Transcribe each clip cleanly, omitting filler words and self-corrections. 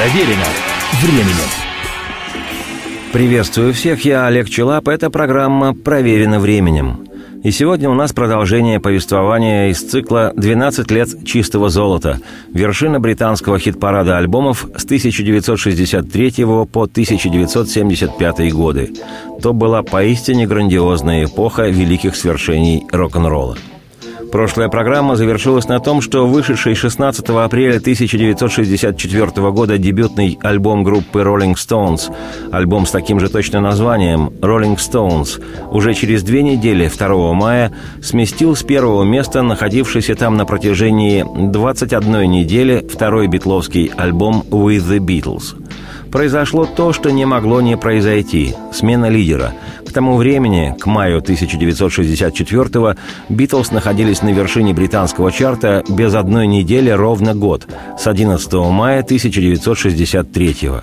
Проверено временем. Приветствую всех, я Олег Чилап. Это программа «Проверено временем». И сегодня у нас продолжение повествования из цикла «12 лет чистого золота», вершина британского хит-парада альбомов с 1963 по 1975 годы. То была поистине грандиозная эпоха великих свершений рок-н-ролла. Прошлая программа завершилась на том, что вышедший 16 апреля 1964 года дебютный альбом группы Роллинг Стоунс, альбом с таким же точно названием «Роллинг Стоунс», уже через 2 недели, 2 мая, сместил с первого места находившийся там на протяжении 21 недели второй битловский альбом «With The Beatles». Произошло то, что не могло не произойти – смена лидера. К тому времени, к маю 1964-го, «Битлз» находились на вершине британского чарта без 1 недели ровно год, с 11 мая 1963-го.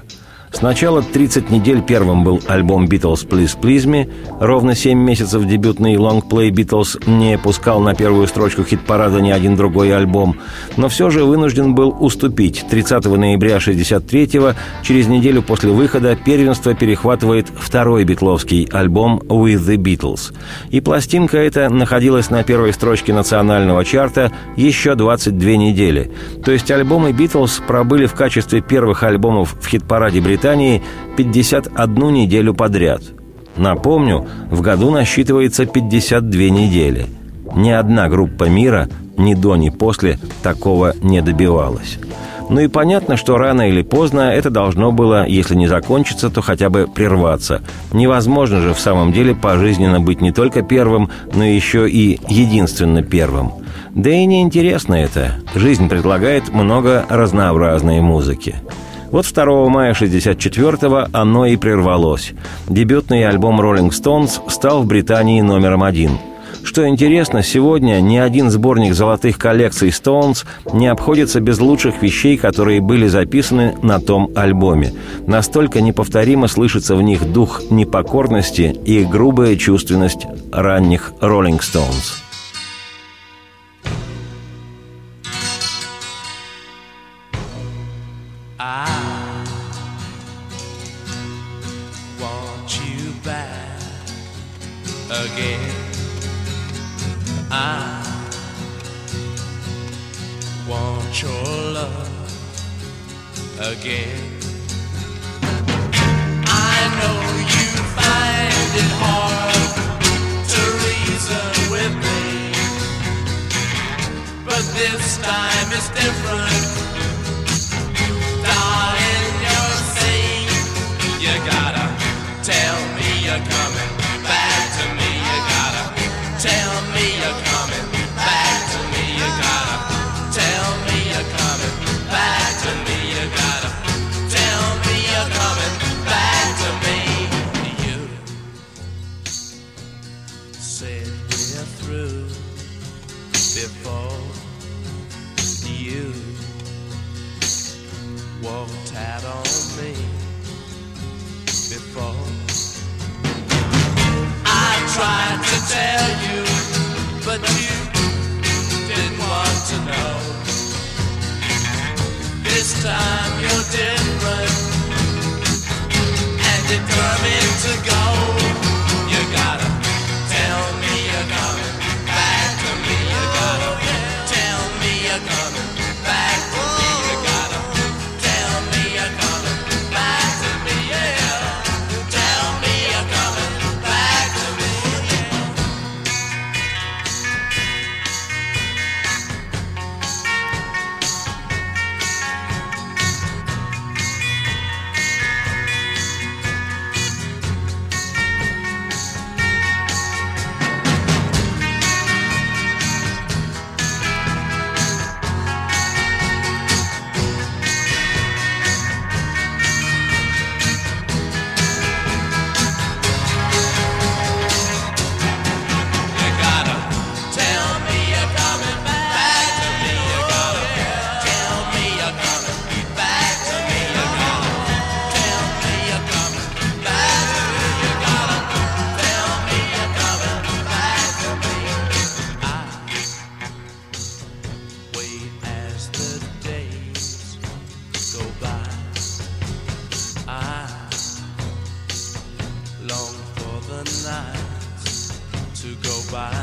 Сначала 30 недель первым был альбом «Beatles Please Please Me», ровно 7 месяцев дебютный лонгплей «Beatles» не пускал на первую строчку хит-парада ни один другой альбом, но все же вынужден был уступить. 30 ноября 1963-го, через неделю после выхода, первенство перехватывает второй битловский альбом «With the Beatles». И пластинка эта находилась на первой строчке национального чарта еще 22 недели. То есть альбомы «Beatles» пробыли в качестве первых альбомов в хит-параде Британии 51 неделю подряд. Напомню, в году насчитывается 52 недели. Ни одна группа мира ни до, ни после такого не добивалась. Ну и понятно, что рано или поздно это должно было, если не закончиться, то хотя бы прерваться. Невозможно же в самом деле пожизненно быть не только первым, но еще и единственно первым. Да и неинтересно это. Жизнь предлагает много разнообразной музыки. Вот 2 мая 1964-го оно и прервалось. Дебютный альбом «Роллинг Стоунс» стал в Британии номером 1. Что интересно, сегодня ни один сборник золотых коллекций «Стоунс» не обходится без лучших вещей, которые были записаны на том альбоме. Настолько неповторимо слышится в них дух непокорности и грубая чувственность ранних «Роллинг Стоунс». Again, I know you find it hard to reason with me, but this time it's different. Darling, you're safe. You gotta tell me you're coming back to me. You gotta tell me you're coming back to me. You gotta tell me you're coming back to me. Walked out on me before. I tried to tell you, but you didn't want to know. This time you're different, and determined to go. You gotta tell me you're coming back to me. You gotta tell me you're coming back to me. Tell me you're coming. by.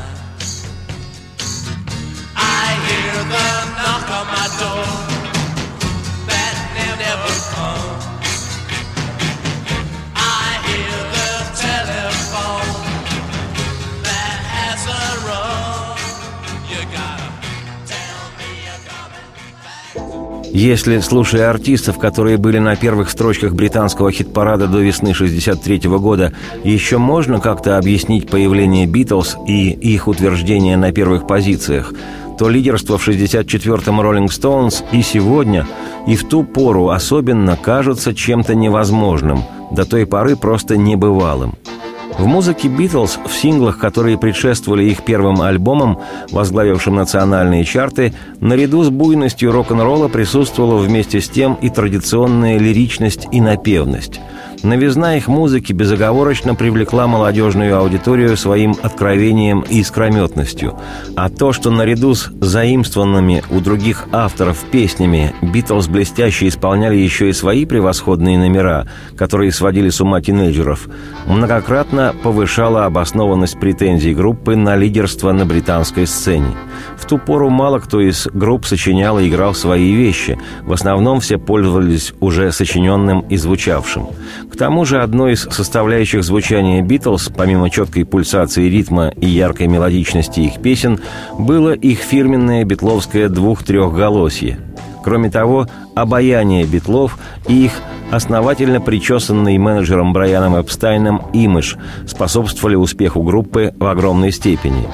I hear the knock on my door that never comes. I hear the telephone that has a run. You gotta tell me you're coming back. Если, слушая артистов, которые были на первых строчках британского хит-парада до весны 1963 года, еще можно как-то объяснить появление «Битлз» и их утверждение на первых позициях, то лидерство в 64-м «Роллинг Стоунс» и сегодня, и в ту пору особенно кажется чем-то невозможным, до той поры просто небывалым. В музыке «Битлз», в синглах, которые предшествовали их первым альбомам, возглавившим национальные чарты, наряду с буйностью рок-н-ролла присутствовала вместе с тем и традиционная лиричность и напевность. Новизна их музыки безоговорочно привлекла молодежную аудиторию своим откровением и искрометностью. А то, что наряду с заимствованными у других авторов песнями «Битлз» блестяще исполняли еще и свои превосходные номера, которые сводили с ума тинейджеров, многократно повышало обоснованность претензий группы на лидерство на британской сцене. В ту пору мало кто из групп сочинял и играл свои вещи. В основном все пользовались уже сочиненным и звучавшим. К тому же одной из составляющих звучания «Битлз», помимо четкой пульсации ритма и яркой мелодичности их песен, было их фирменное битловское двух-трехголосье. Кроме того, обаяние битлов и их основательно причесанный менеджером Брайаном Эпстайном имидж способствовали успеху группы в огромной степени.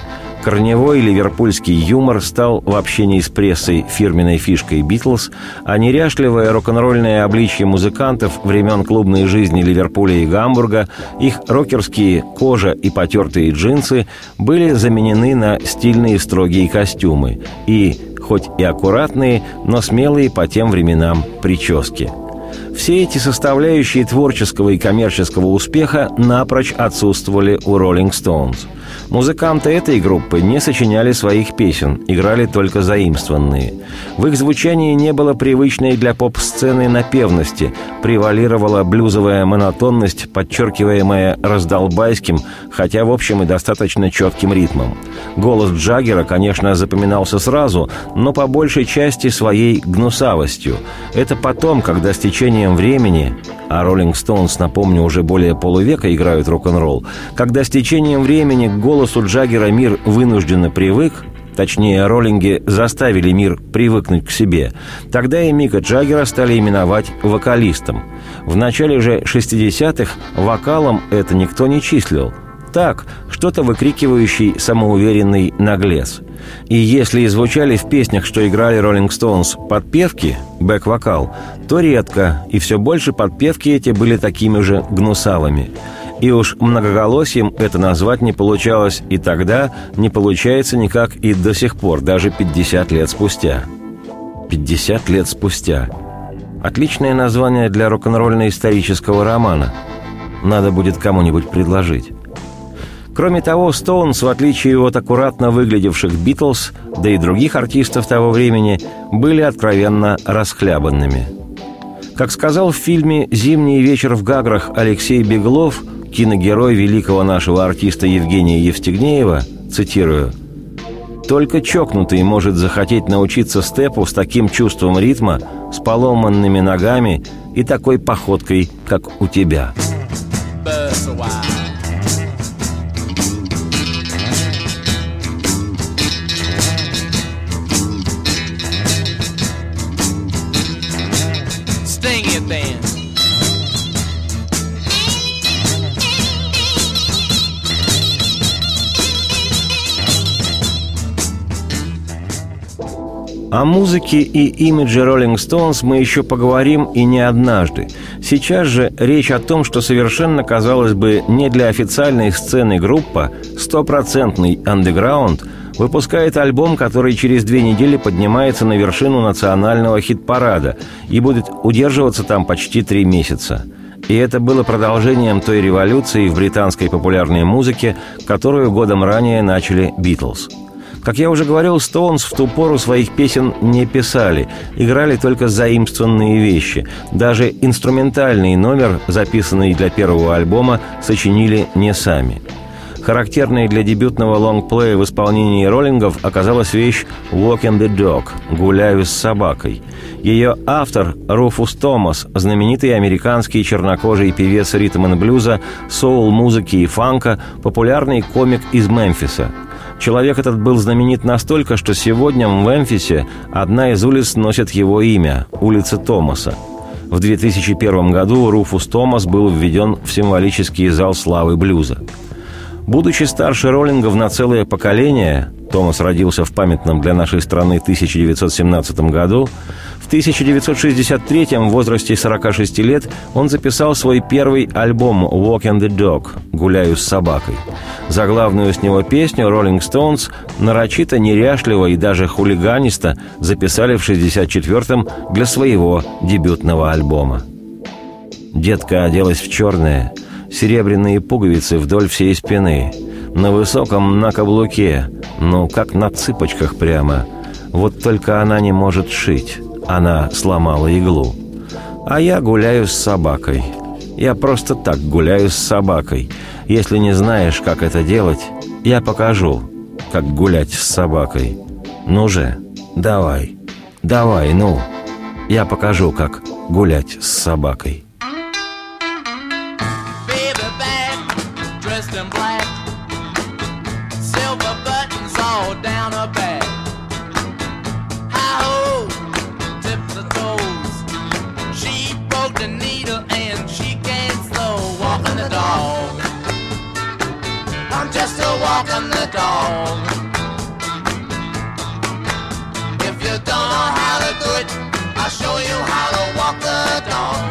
Корневой ливерпульский юмор стал в общении с прессой фирменной фишкой «Битлз», а неряшливое рок-н-ролльное обличье музыкантов времен клубной жизни Ливерпуля и Гамбурга, их рокерские кожа и потертые джинсы были заменены на стильные строгие костюмы и, хоть и аккуратные, но смелые по тем временам прически. Все эти составляющие творческого и коммерческого успеха напрочь отсутствовали у «Роллинг Стоунс». Музыканты этой группы не сочиняли своих песен, играли только заимствованные. В их звучании не было привычной для поп-сцены напевности, превалировала блюзовая монотонность, подчеркиваемая раздолбайским, хотя в общем и достаточно четким ритмом. Голос Джаггера, конечно, запоминался сразу, но по большей части своей гнусавостью. Это потом, когда с течением времени, а «Роллинг Стоунс», напомню, уже более полувека играют рок-н-ролл, когда с течением времени к голосу Джаггера мир вынужденно привык, точнее, роллинги заставили мир привыкнуть к себе, тогда и Мика Джаггера стали именовать вокалистом. В начале же 60-х вокалом это никто не числил. Так, что-то выкрикивающий самоуверенный наглец. И если и звучали в песнях, что играли «Роллинг Стоунс», подпевки, бэк-вокал, то редко, и все больше подпевки эти были такими же гнусавыми. И уж многоголосием это назвать не получалось и тогда, не получается никак и до сих пор, даже 50 лет спустя. 50 лет спустя. Отличное название для рок-н-ролльно-исторического романа. Надо будет кому-нибудь предложить. Кроме того, Стоунс, в отличие от аккуратно выглядевших «Битлз», да и других артистов того времени, были откровенно расхлябанными. Как сказал в фильме «Зимний вечер в Гаграх» Алексей Беглов, киногерой великого нашего артиста Евгения Евстигнеева, цитирую, «Только чокнутый может захотеть научиться степу с таким чувством ритма, с поломанными ногами и такой походкой, как у тебя». О музыке и имидже «Роллинг Стоунс» мы еще поговорим и не однажды. Сейчас же речь о том, что совершенно, казалось бы, не для официальной сцены группа, стопроцентный андеграунд, выпускает альбом, который через 2 недели поднимается на вершину национального хит-парада и будет удерживаться там почти 3 месяца. И это было продолжением той революции в британской популярной музыке, которую годом ранее начали «Битлз». Как я уже говорил, «Стоунс» в ту пору своих песен не писали, играли только заимствованные вещи. Даже инструментальный номер, записанный для первого альбома, сочинили не сами. Характерной для дебютного лонгплея в исполнении роллингов оказалась вещь «Walking the Dog» – «Гуляю с собакой». Ее автор – Руфус Томас, знаменитый американский чернокожий певец ритм-н-блюза, соул-музыки и фанка, популярный комик из Мемфиса. Человек этот был знаменит настолько, что сегодня в Мемфисе одна из улиц носит его имя – улица Томаса. В 2001 году Руфус Томас был введен в символический зал славы блюза. Будучи старше роллингов на целое поколение, Томас родился в памятном для нашей страны 1917 году, в 1963 в возрасте 46 лет он записал свой первый альбом «Walking the Dog» – «Гуляю с собакой». Заглавную с него песню «Роллинг Стоунс» нарочито, неряшливо и даже хулиганисто записали в 1964 для своего дебютного альбома. Детка оделась в черное, серебряные пуговицы вдоль всей спины, на высоком, на каблуке, ну, как на цыпочках прямо. Вот только она не может шить, она сломала иглу. А я гуляю с собакой. Я просто так гуляю с собакой. Если не знаешь, как это делать, я покажу, как гулять с собакой. Ну же, давай, давай, ну. Я покажу, как гулять с собакой. In black, silver buttons all down her back. Hi-ho, tips her toes. She broke the needle and she can't slow. Walking the dog, I'm just a walking the dog. If you don't know how to do it, I'll show you how to walk the dog.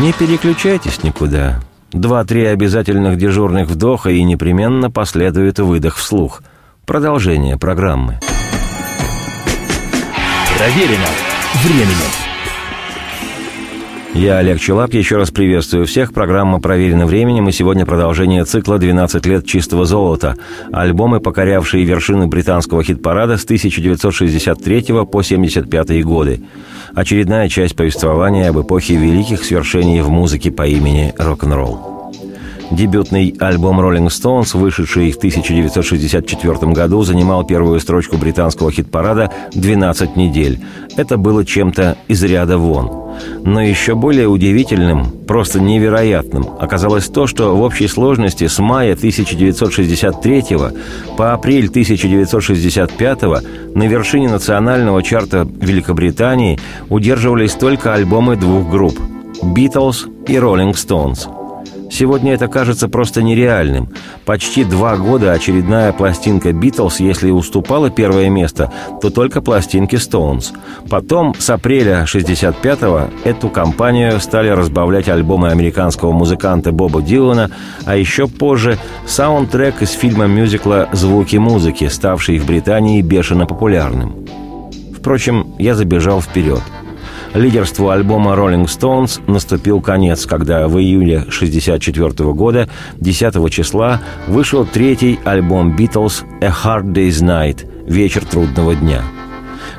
Не переключайтесь никуда. 2-3 обязательных дежурных вдоха и непременно последует выдох вслух. Продолжение программы. Проверено временем. Я, Олег Чилап, еще раз приветствую всех. Программа «Проверена временем», и сегодня продолжение цикла «12 лет чистого золота». Альбомы, покорявшие вершины британского хит-парада с 1963 по 1975 годы. Очередная часть повествования об эпохе великих свершений в музыке по имени рок-н-ролл. Дебютный альбом «Роллинг Стоунс», вышедший в 1964 году, занимал первую строчку британского хит-парада 12 недель. Это было чем-то из ряда вон. Но еще более удивительным, просто невероятным, оказалось то, что в общей сложности с мая 1963 по апрель 1965 на вершине национального чарта Великобритании удерживались только альбомы двух групп – «Beatles» и «Rolling Stones». Сегодня это кажется просто нереальным. Почти 2 года очередная пластинка «Битлз», если уступала первое место, то только пластинки «Стоунс». Потом, с апреля 1965-го, эту кампанию стали разбавлять альбомы американского музыканта Боба Дилана, а еще позже саундтрек из фильма-мюзикла «Звуки музыки», ставший в Британии бешено популярным. Впрочем, я забежал вперед. Лидерству альбома «Rolling Stones» наступил конец, когда в июле 1964 года, 10 числа, вышел третий альбом «Beatles» «A Hard Day's Night» – «Вечер трудного дня».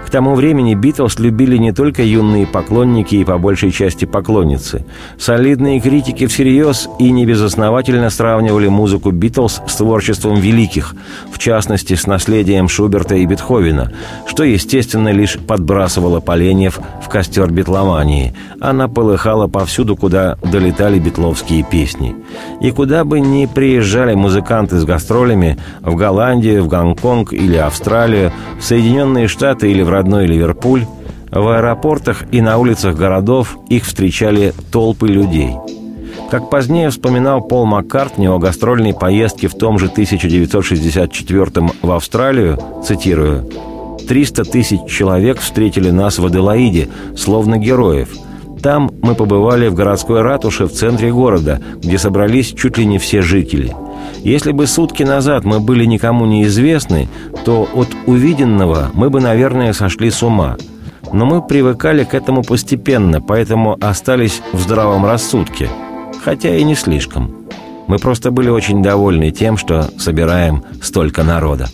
К тому времени «Битлз» любили не только юные поклонники и, по большей части, поклонницы. Солидные критики всерьез и небезосновательно сравнивали музыку «Битлз» с творчеством великих, в частности, с наследием Шуберта и Бетховена, что, естественно, лишь подбрасывало поленьев в костер битломании. Она полыхала повсюду, куда долетали битловские песни. И куда бы ни приезжали музыканты с гастролями – в Голландию, в Гонконг или Австралию, в Соединенные Штаты или в родной Ливерпуль, в аэропортах и на улицах городов их встречали толпы людей. Как позднее вспоминал Пол Маккартни о гастрольной поездке в том же 1964 в Австралию, цитирую, «300 000 человек встретили нас в Аделаиде, словно героев. Там мы побывали в городской ратуше в центре города, где собрались чуть ли не все жители. Если бы сутки назад мы были никому неизвестны, то от увиденного мы бы, наверное, сошли с ума. Но мы привыкали к этому постепенно, поэтому остались в здравом рассудке. Хотя и не слишком. Мы просто были очень довольны тем, что собираем столько народа».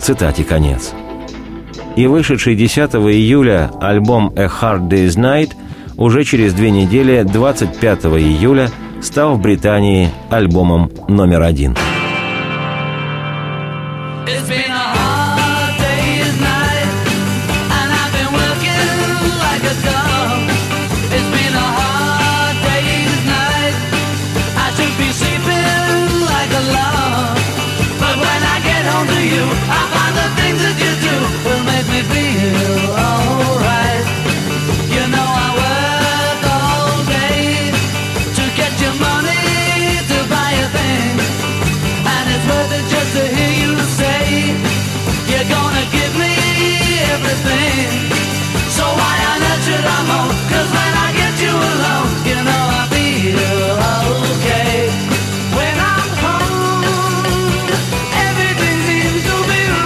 Цитате конец. И вышедший 10 июля альбом «A Hard Day's Night» уже через 2 недели, 25 июля, стал в Британии альбомом номер 1. When I'm home, everything seems to be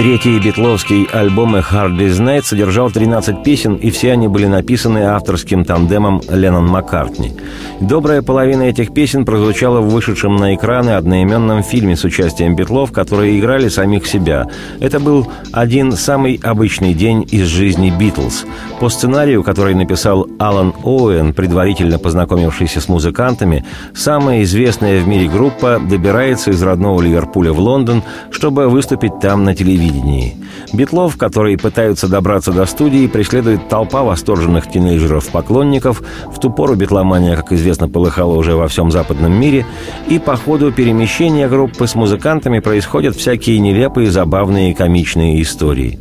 Третий битловский альбом «A Hard Day's Night» содержал 13 песен, и все они были написаны авторским тандемом Леннон-Маккартни. Добрая половина этих песен прозвучала в вышедшем на экраны одноименном фильме с участием битлов, которые играли самих себя. Это был один самый обычный день из жизни «Битлз». По сценарию, который написал Алан Оуэн, предварительно познакомившийся с музыкантами, самая известная в мире группа добирается из родного Ливерпуля в Лондон, чтобы выступить там на телевидении. Битлов, которые пытаются добраться до студии, преследует толпа восторженных тинейджеров-поклонников. В ту пору битломания, как известно, полыхала уже во всем западном мире. И по ходу перемещения группы с музыкантами происходят всякие нелепые, забавные и комичные истории.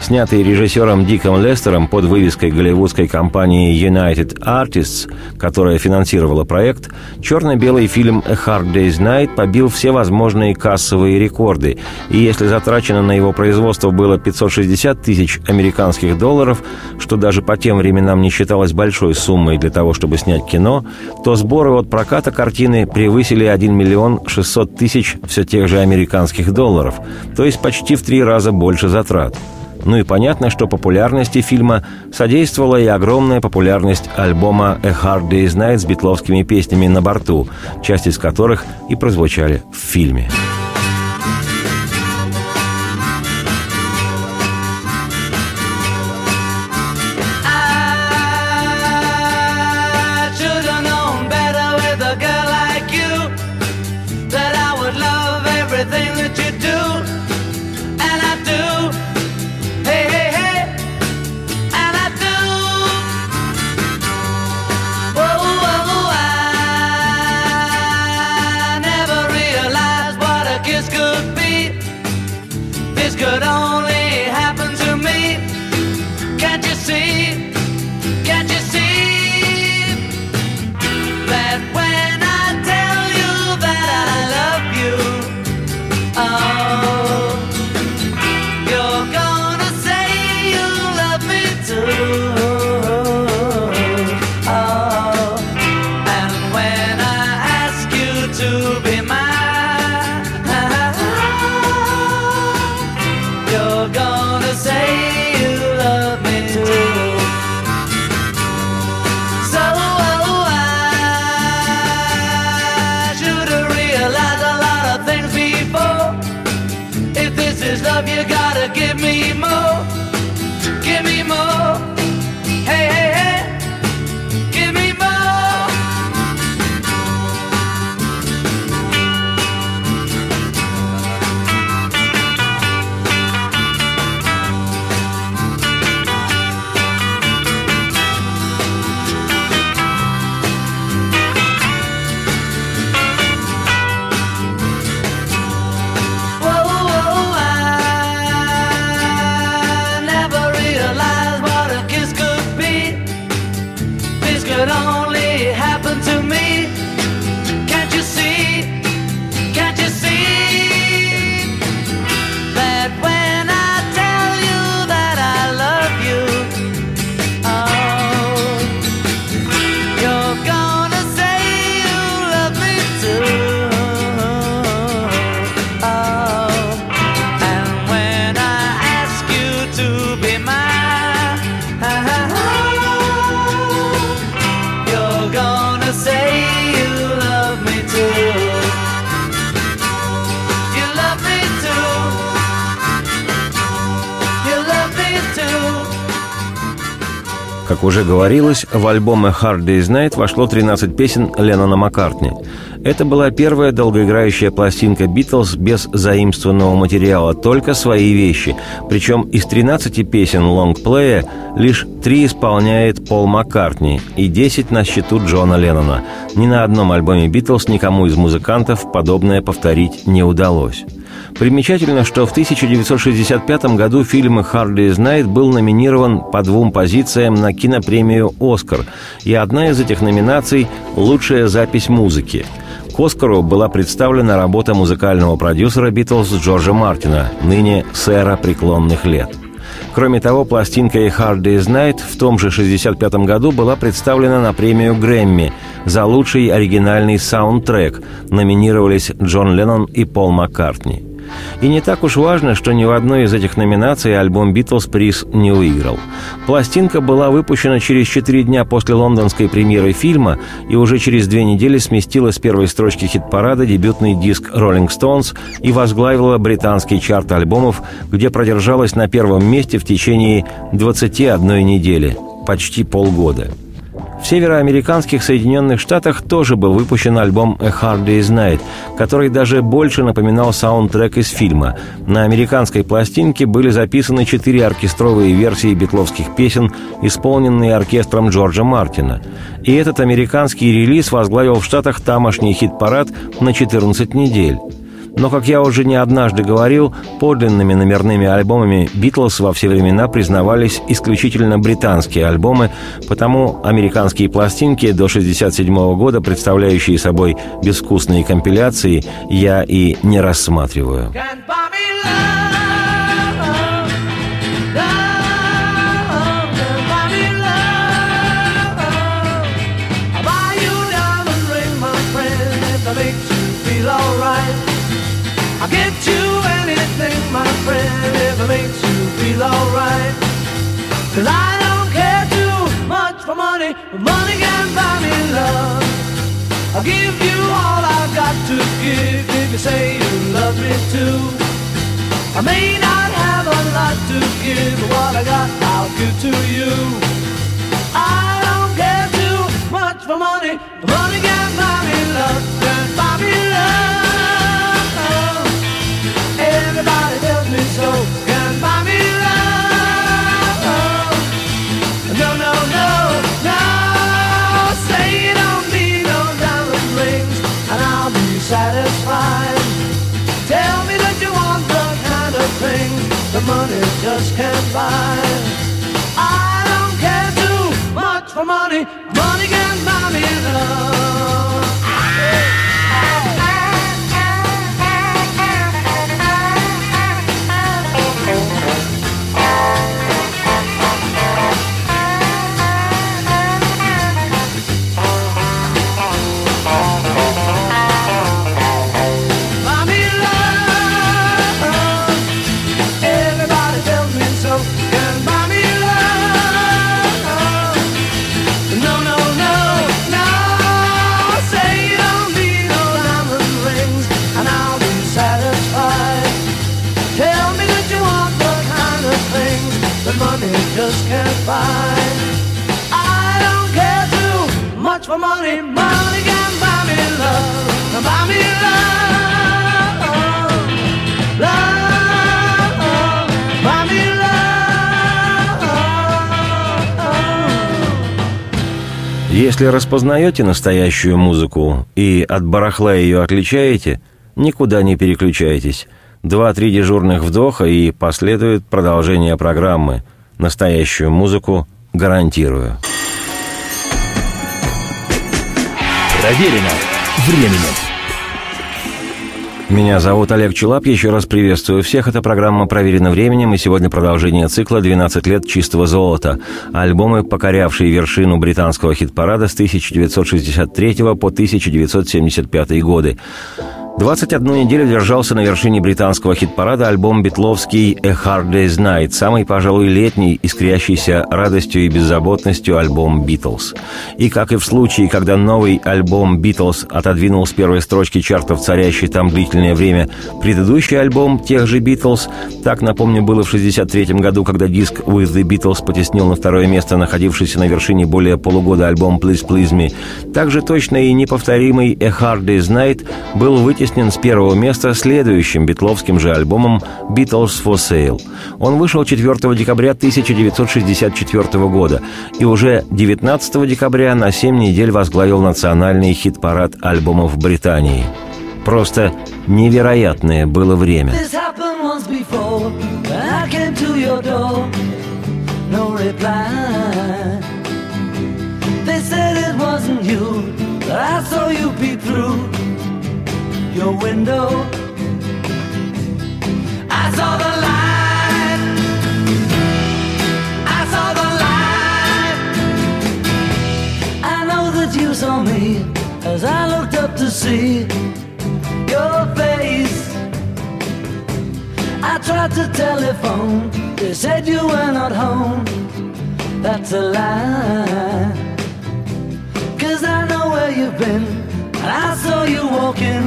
Снятый режиссером Диком Лестером под вывеской голливудской компании United Artists, которая финансировала проект, черно-белый фильм «A Hard Day's Night» побил все возможные кассовые рекорды. И если затрачено на его производство было 560 тысяч американских долларов, что даже по тем временам не считалось большой суммой для того, чтобы снять кино, то сборы от проката картины превысили 1 миллион 600 тысяч все тех же американских долларов, то есть почти в 3 раза больше затрат. Ну и понятно, что популярности фильма содействовала и огромная популярность альбома «A Hard Day's Night» с битловскими песнями на борту, часть из которых и прозвучали в фильме. Как уже говорилось, в альбом «A Hard Day's Night» вошло 13 песен Леннона-Маккартни. Это была первая долгоиграющая пластинка «Битлз» без заимствованного материала, только свои вещи. Причем из 13 песен лонгплея лишь 3 исполняет Пол Маккартни и 10 на счету Джона Леннона. Ни на одном альбоме «Битлз» никому из музыкантов подобное повторить не удалось. Примечательно, что в 1965 году фильм «A Hard Day's Night» был номинирован по 2 позициям на кинопремию «Оскар», и одна из этих номинаций – «Лучшая запись музыки». К «Оскару» была представлена работа музыкального продюсера «Битлз» Джорджа Мартина, ныне «Сэра Преклонных Лет». Кроме того, пластинка «A Hard Day's Night» в том же 1965 году была представлена на премию «Грэмми» за лучший оригинальный саундтрек. Номинировались Джон Леннон и Пол Маккартни. И не так уж важно, что ни в одной из этих номинаций альбом «Beatles Please» не выиграл. Пластинка была выпущена через 4 дня после лондонской премьеры фильма и уже через 2 недели сместила с первой строчки хит-парада дебютный диск «Роллинг Стоунс» и возглавила британский чарт альбомов, где продержалась на первом месте в течение 21 недели, почти полгода. В североамериканских Соединенных Штатах тоже был выпущен альбом «A Hard Day's Night», который даже больше напоминал саундтрек из фильма. На американской пластинке были записаны 4 оркестровые версии битловских песен, исполненные оркестром Джорджа Мартина. И этот американский релиз возглавил в Штатах тамошний хит-парад на 14 недель. Но, как я уже не однажды говорил, подлинными номерными альбомами «Битлз» во все времена признавались исключительно британские альбомы, потому американские пластинки до 1967 года, представляющие собой безвкусные компиляции, я и не рассматриваю. I'll get you anything, my friend, if it makes you feel alright. Cause I don't care too much for money, but money can buy me love. I'll give you all I've got to give if you say you love me too. I may not have a lot to give, but what I got I'll give to you. I don't care too much for money, but money can buy me love, can buy me love. Everybody tells me so, can't buy me love. No, no, no, no. Say you don't need no diamond rings, and I'll be satisfied. Tell me that you want the kind of things the money just can't buy. I don't care too much for money, money can buy me love. Если распознаете настоящую музыку и от барахла ее отличаете, никуда не переключайтесь. 2-3 дежурных вдоха, и последует продолжение программы. Настоящую музыку гарантирую. Проверено временем. Меня зовут Олег Чилап. Еще раз приветствую всех. Это программа «Проверено временем», и сегодня продолжение цикла «12 лет чистого золота». Альбомы, покорявшие вершину британского хит-парада с 1963 по 1975 годы. 21 неделю держался на вершине британского хит-парада альбом битловский «A Hard Day's Night», самый, пожалуй, летний, искрящийся радостью и беззаботностью альбом «Битлз». И как и в случае, когда новый альбом «Битлз» отодвинул с первой строчки чартов царящий там длительное время предыдущий альбом тех же «Битлз», так, напомню, было в 1963 году, когда диск «With The Beatles» потеснил на второе место находившийся на вершине более полугода альбом «Please Please Me», также точно и неповторимый «A Hard Day's Night» был вытеснен с первого места следующим битловским же альбомом «Beatles for Sale». Он вышел 4 декабря 1964 года и уже 19 декабря на 7 недель возглавил национальный хит-парад альбомов Британии. Просто невероятное было время. Your window, I saw the light, I saw the light. I know that you saw me as I looked up to see your face. I tried to telephone, they said you were not home. That's a lie, 'cause I know where you've been, and I saw you walk in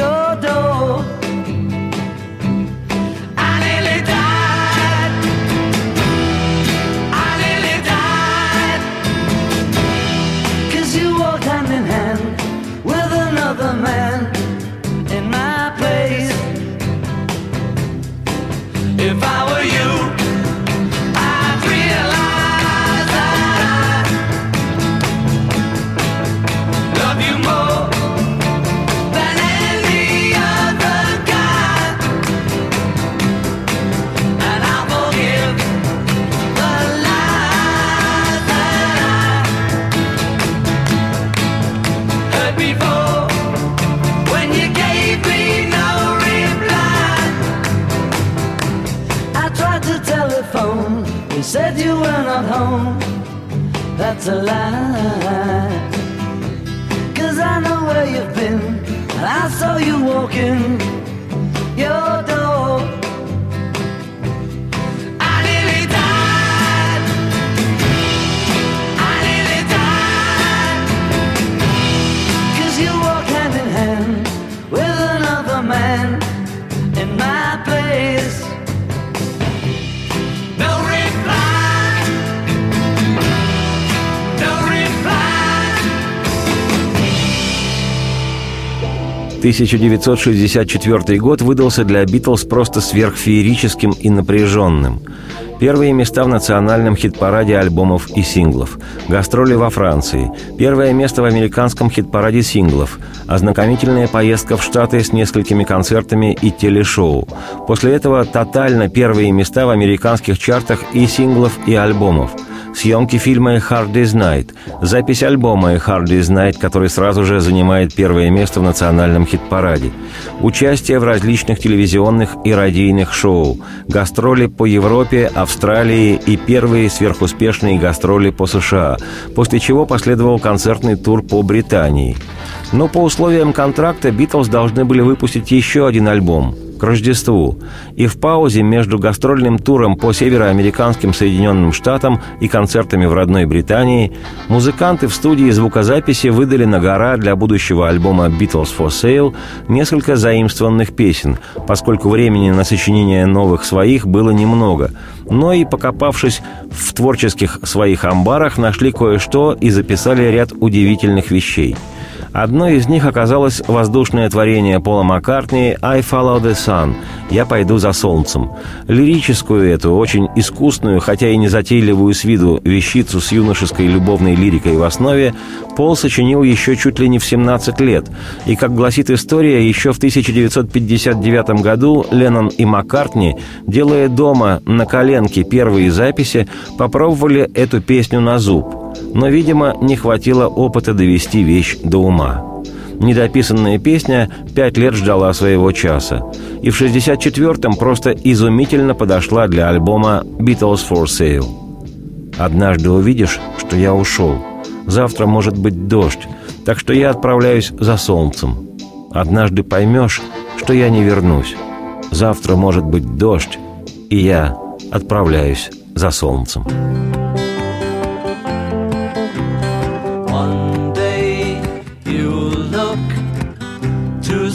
your door. I nearly died, I nearly died, 'cause you walked hand in hand with another man in my place. If I were you, said you were not home. That's a lie, 'cause I know where you've been, and I saw you walk in your door. I nearly died, I nearly died, 'cause you walked hand in hand with another man in my place. «1964 год выдался для «Битлз» просто сверхфеерическим и напряженным. Первые места в национальном хит-параде альбомов и синглов. Гастроли во Франции. Первое место в американском хит-параде синглов. Ознакомительная поездка в Штаты с несколькими концертами и телешоу. После этого тотально первые места в американских чартах и синглов, и альбомов. Съемки фильма «A Hard Day's Night», запись альбома «A Hard Day's Night», который сразу же занимает первое место в национальном хит-параде, участие в различных телевизионных и радийных шоу, гастроли по Европе, Австралии и первые сверхуспешные гастроли по США, после чего последовал концертный тур по Британии. Но по условиям контракта «Битлз» должны были выпустить еще один альбом к Рождеству, и в паузе между гастрольным туром по североамериканским Соединенным Штатам и концертами в родной Британии музыканты в студии звукозаписи выдали на гора для будущего альбома «Beatles for Sale» несколько заимствованных песен, поскольку времени на сочинение новых своих было немного, но и, покопавшись в творческих своих амбарах, нашли кое-что и записали ряд удивительных вещей. Одно из них оказалось воздушное творение Пола Маккартни «I follow the sun» – «Я пойду за солнцем». Лирическую эту, очень искусную, хотя и незатейливую с виду вещицу с юношеской любовной лирикой в основе Пол сочинил еще чуть ли не в 17 лет. И, как гласит история, еще в 1959 году Леннон и Маккартни, делая дома на коленке первые записи, попробовали эту песню на зуб. Но, видимо, не хватило опыта довести вещь до ума. Недописанная песня 5 лет ждала своего часа. И в 1964-м просто изумительно подошла для альбома «Beatles for Sale». «Однажды увидишь, что я ушел. Завтра может быть дождь, так что я отправляюсь за солнцем. Однажды поймешь, что я не вернусь. Завтра может быть дождь, и я отправляюсь за солнцем».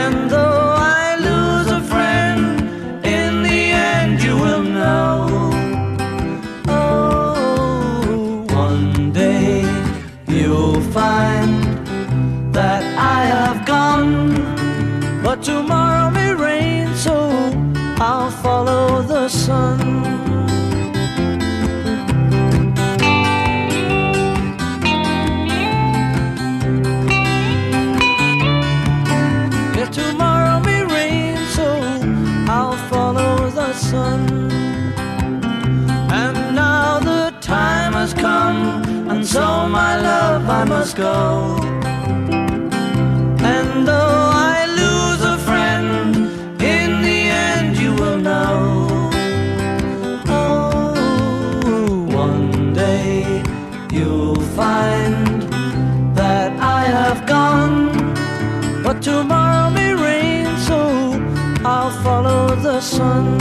And though I lose a friend, in the end you will know. Oh, one day you'll find that I have gone, but tomorrow may rain, so I'll follow the sun. Tomorrow may rain, so I'll I must go. And though I lose a friend, in the end you will know. Oh, one day you'll find that I have gone, but tomorrow may rain, so I'll follow the sun.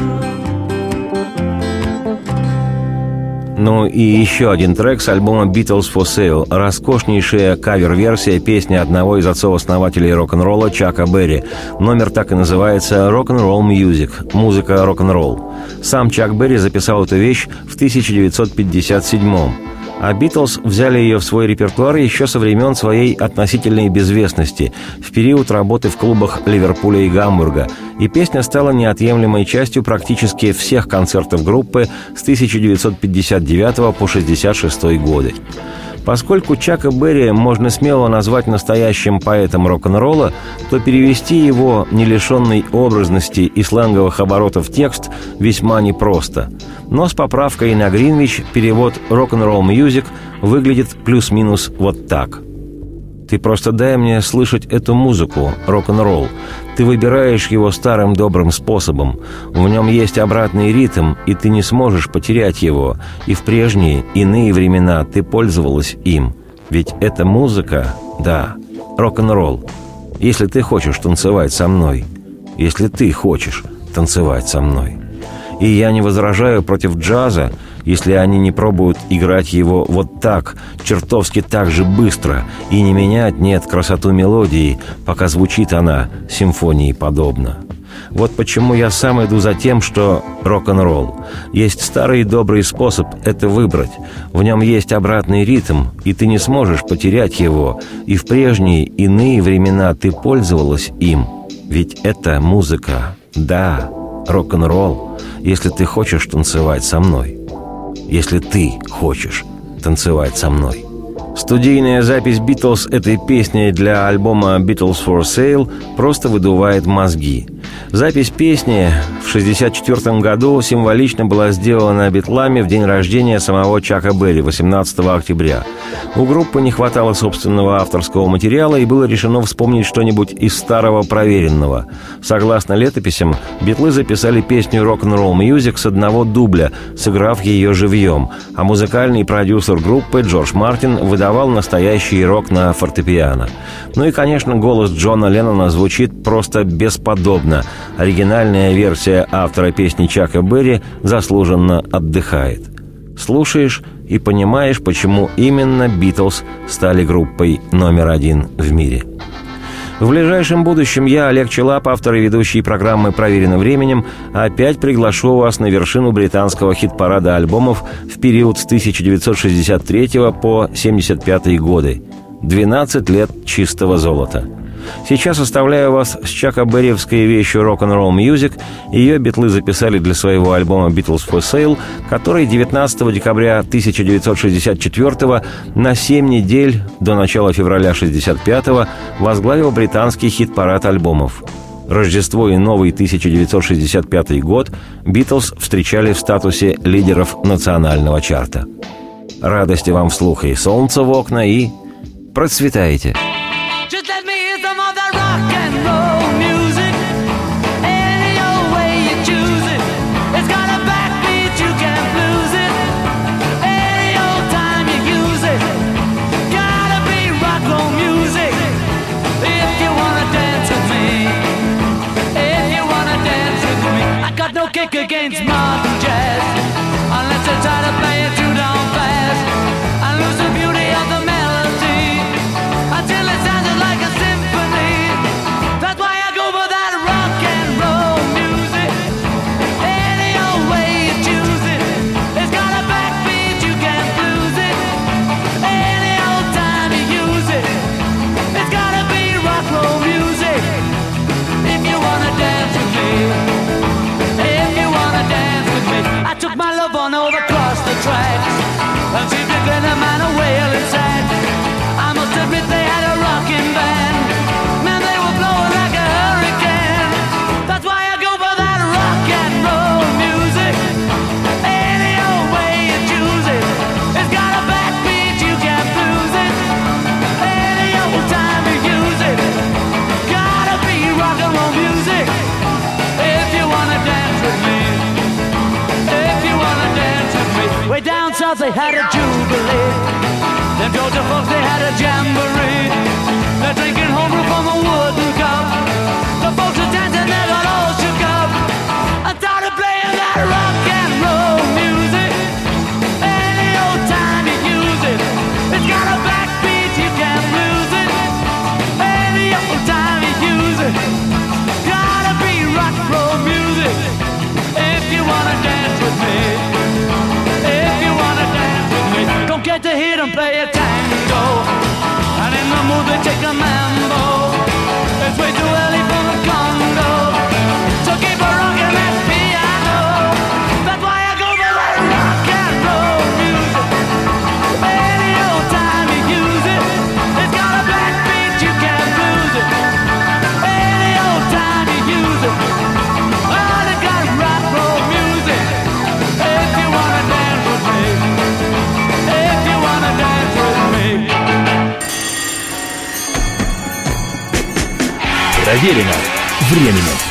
Ну и еще один трек с альбома «Beatles for Sale» – роскошнейшая кавер-версия песни одного из отцов-основателей рок-н-ролла Чака Берри. Номер так и называется «Rock'n'Roll Music» – «Музыка рок-н-ролл». Сам Чак Берри записал эту вещь в 1957-м. А «Битлз» взяли ее в свой репертуар еще со времен своей относительной безвестности, в период работы в клубах Ливерпуля и Гамбурга, и песня стала неотъемлемой частью практически всех концертов группы с 1959 по 1966 годы. Поскольку Чака Берри можно смело назвать настоящим поэтом рок-н-ролла, то перевести его, не лишенный образности и сленговых оборотов, текст весьма непросто. Но с поправкой на Гринвич перевод «Rock'n'Roll Music» выглядит плюс-минус вот так. «Ты просто дай мне слышать эту музыку, рок-н-ролл. Ты выбираешь его старым добрым способом. В нем есть обратный ритм, и ты не сможешь потерять его. И в прежние, иные времена ты пользовалась им. Ведь эта музыка, да, рок-н-ролл. Если ты хочешь танцевать со мной. Если ты хочешь танцевать со мной. И я не возражаю против джаза, если они не пробуют играть его вот так, чертовски так же быстро, и не менять, нет, красоту мелодии, пока звучит она симфонии подобно. Вот почему я сам иду за тем, что рок-н-ролл. Есть старый добрый способ это выбрать. В нем есть обратный ритм, и ты не сможешь потерять его. И в прежние, иные времена ты пользовалась им. Ведь это музыка, да, рок-н-ролл, если ты хочешь танцевать со мной. Если ты хочешь танцевать со мной». Студийная запись «Битлз» этой песни для альбома «Beatles for Sale» просто выдувает мозги. Запись песни в 1964 году символично была сделана «Битлами» в день рождения самого Чака Берри, 18 октября. У группы не хватало собственного авторского материала, и было решено вспомнить что-нибудь из старого проверенного. Согласно летописям, «Битлы» записали песню «Rock'n'Roll Music» с одного дубля, сыграв ее живьем, а музыкальный продюсер группы Джордж Мартин выдавал настоящий рок на фортепиано. Ну и, конечно, голос Джона Леннона звучит просто бесподобно. Оригинальная версия автора песни Чака Берри заслуженно отдыхает. Слушаешь и понимаешь, почему именно «Битлз» стали группой номер один в мире. В ближайшем будущем я, Олег Чилап, автор и ведущий программы «Проверено временем», опять приглашу вас на вершину британского хит-парада альбомов в период с 1963 по 1975 годы. 12 лет чистого золота. Сейчас оставляю вас с Чака Берриевской вещью «Rock'n'Roll Music». Ее «Битлы» записали для своего альбома «Beatles for Sale», который 19 декабря 1964 на 7 недель до начала февраля 1965 возглавил британский хит-парад альбомов. Рождество и новый 1965 год «Битлз» встречали в статусе лидеров национального чарта. Радости вам вслух и солнца в окна, и процветайте! Against modern jazz, unless they try to play it too down fast, I lose the beauty of the melody until it sounded like a symphony. That's why I go for that rock and roll music. Any old way you choose it, it's got a backbeat, you can't lose it. Any old time you use it, it's gotta be rock and roll music. If you wanna dance with me. If you wanna dance Now they had a jubilee. Them Georgia folks, they had a jamboree. They're drinking homebrew from a wooden cup. The folks are dancing, they got all shook up. I started playing that rock and roll music. Any old time you use it. It's got a backbeat, you can't lose it. Any old time you use it. Gotta be rock and roll music. If you wanna dance with me. Get to hear them play a tango, and in the mood they take a mambo. It's way too early for the Congo, so keep a rockin' that piano. That's why I go for that rock and roll music. Any old time you use it, it's got a backbeat, you can't lose it. Any old time you use it, oh, they got rock and roll music. If you wanna dance with me. Проверено временем.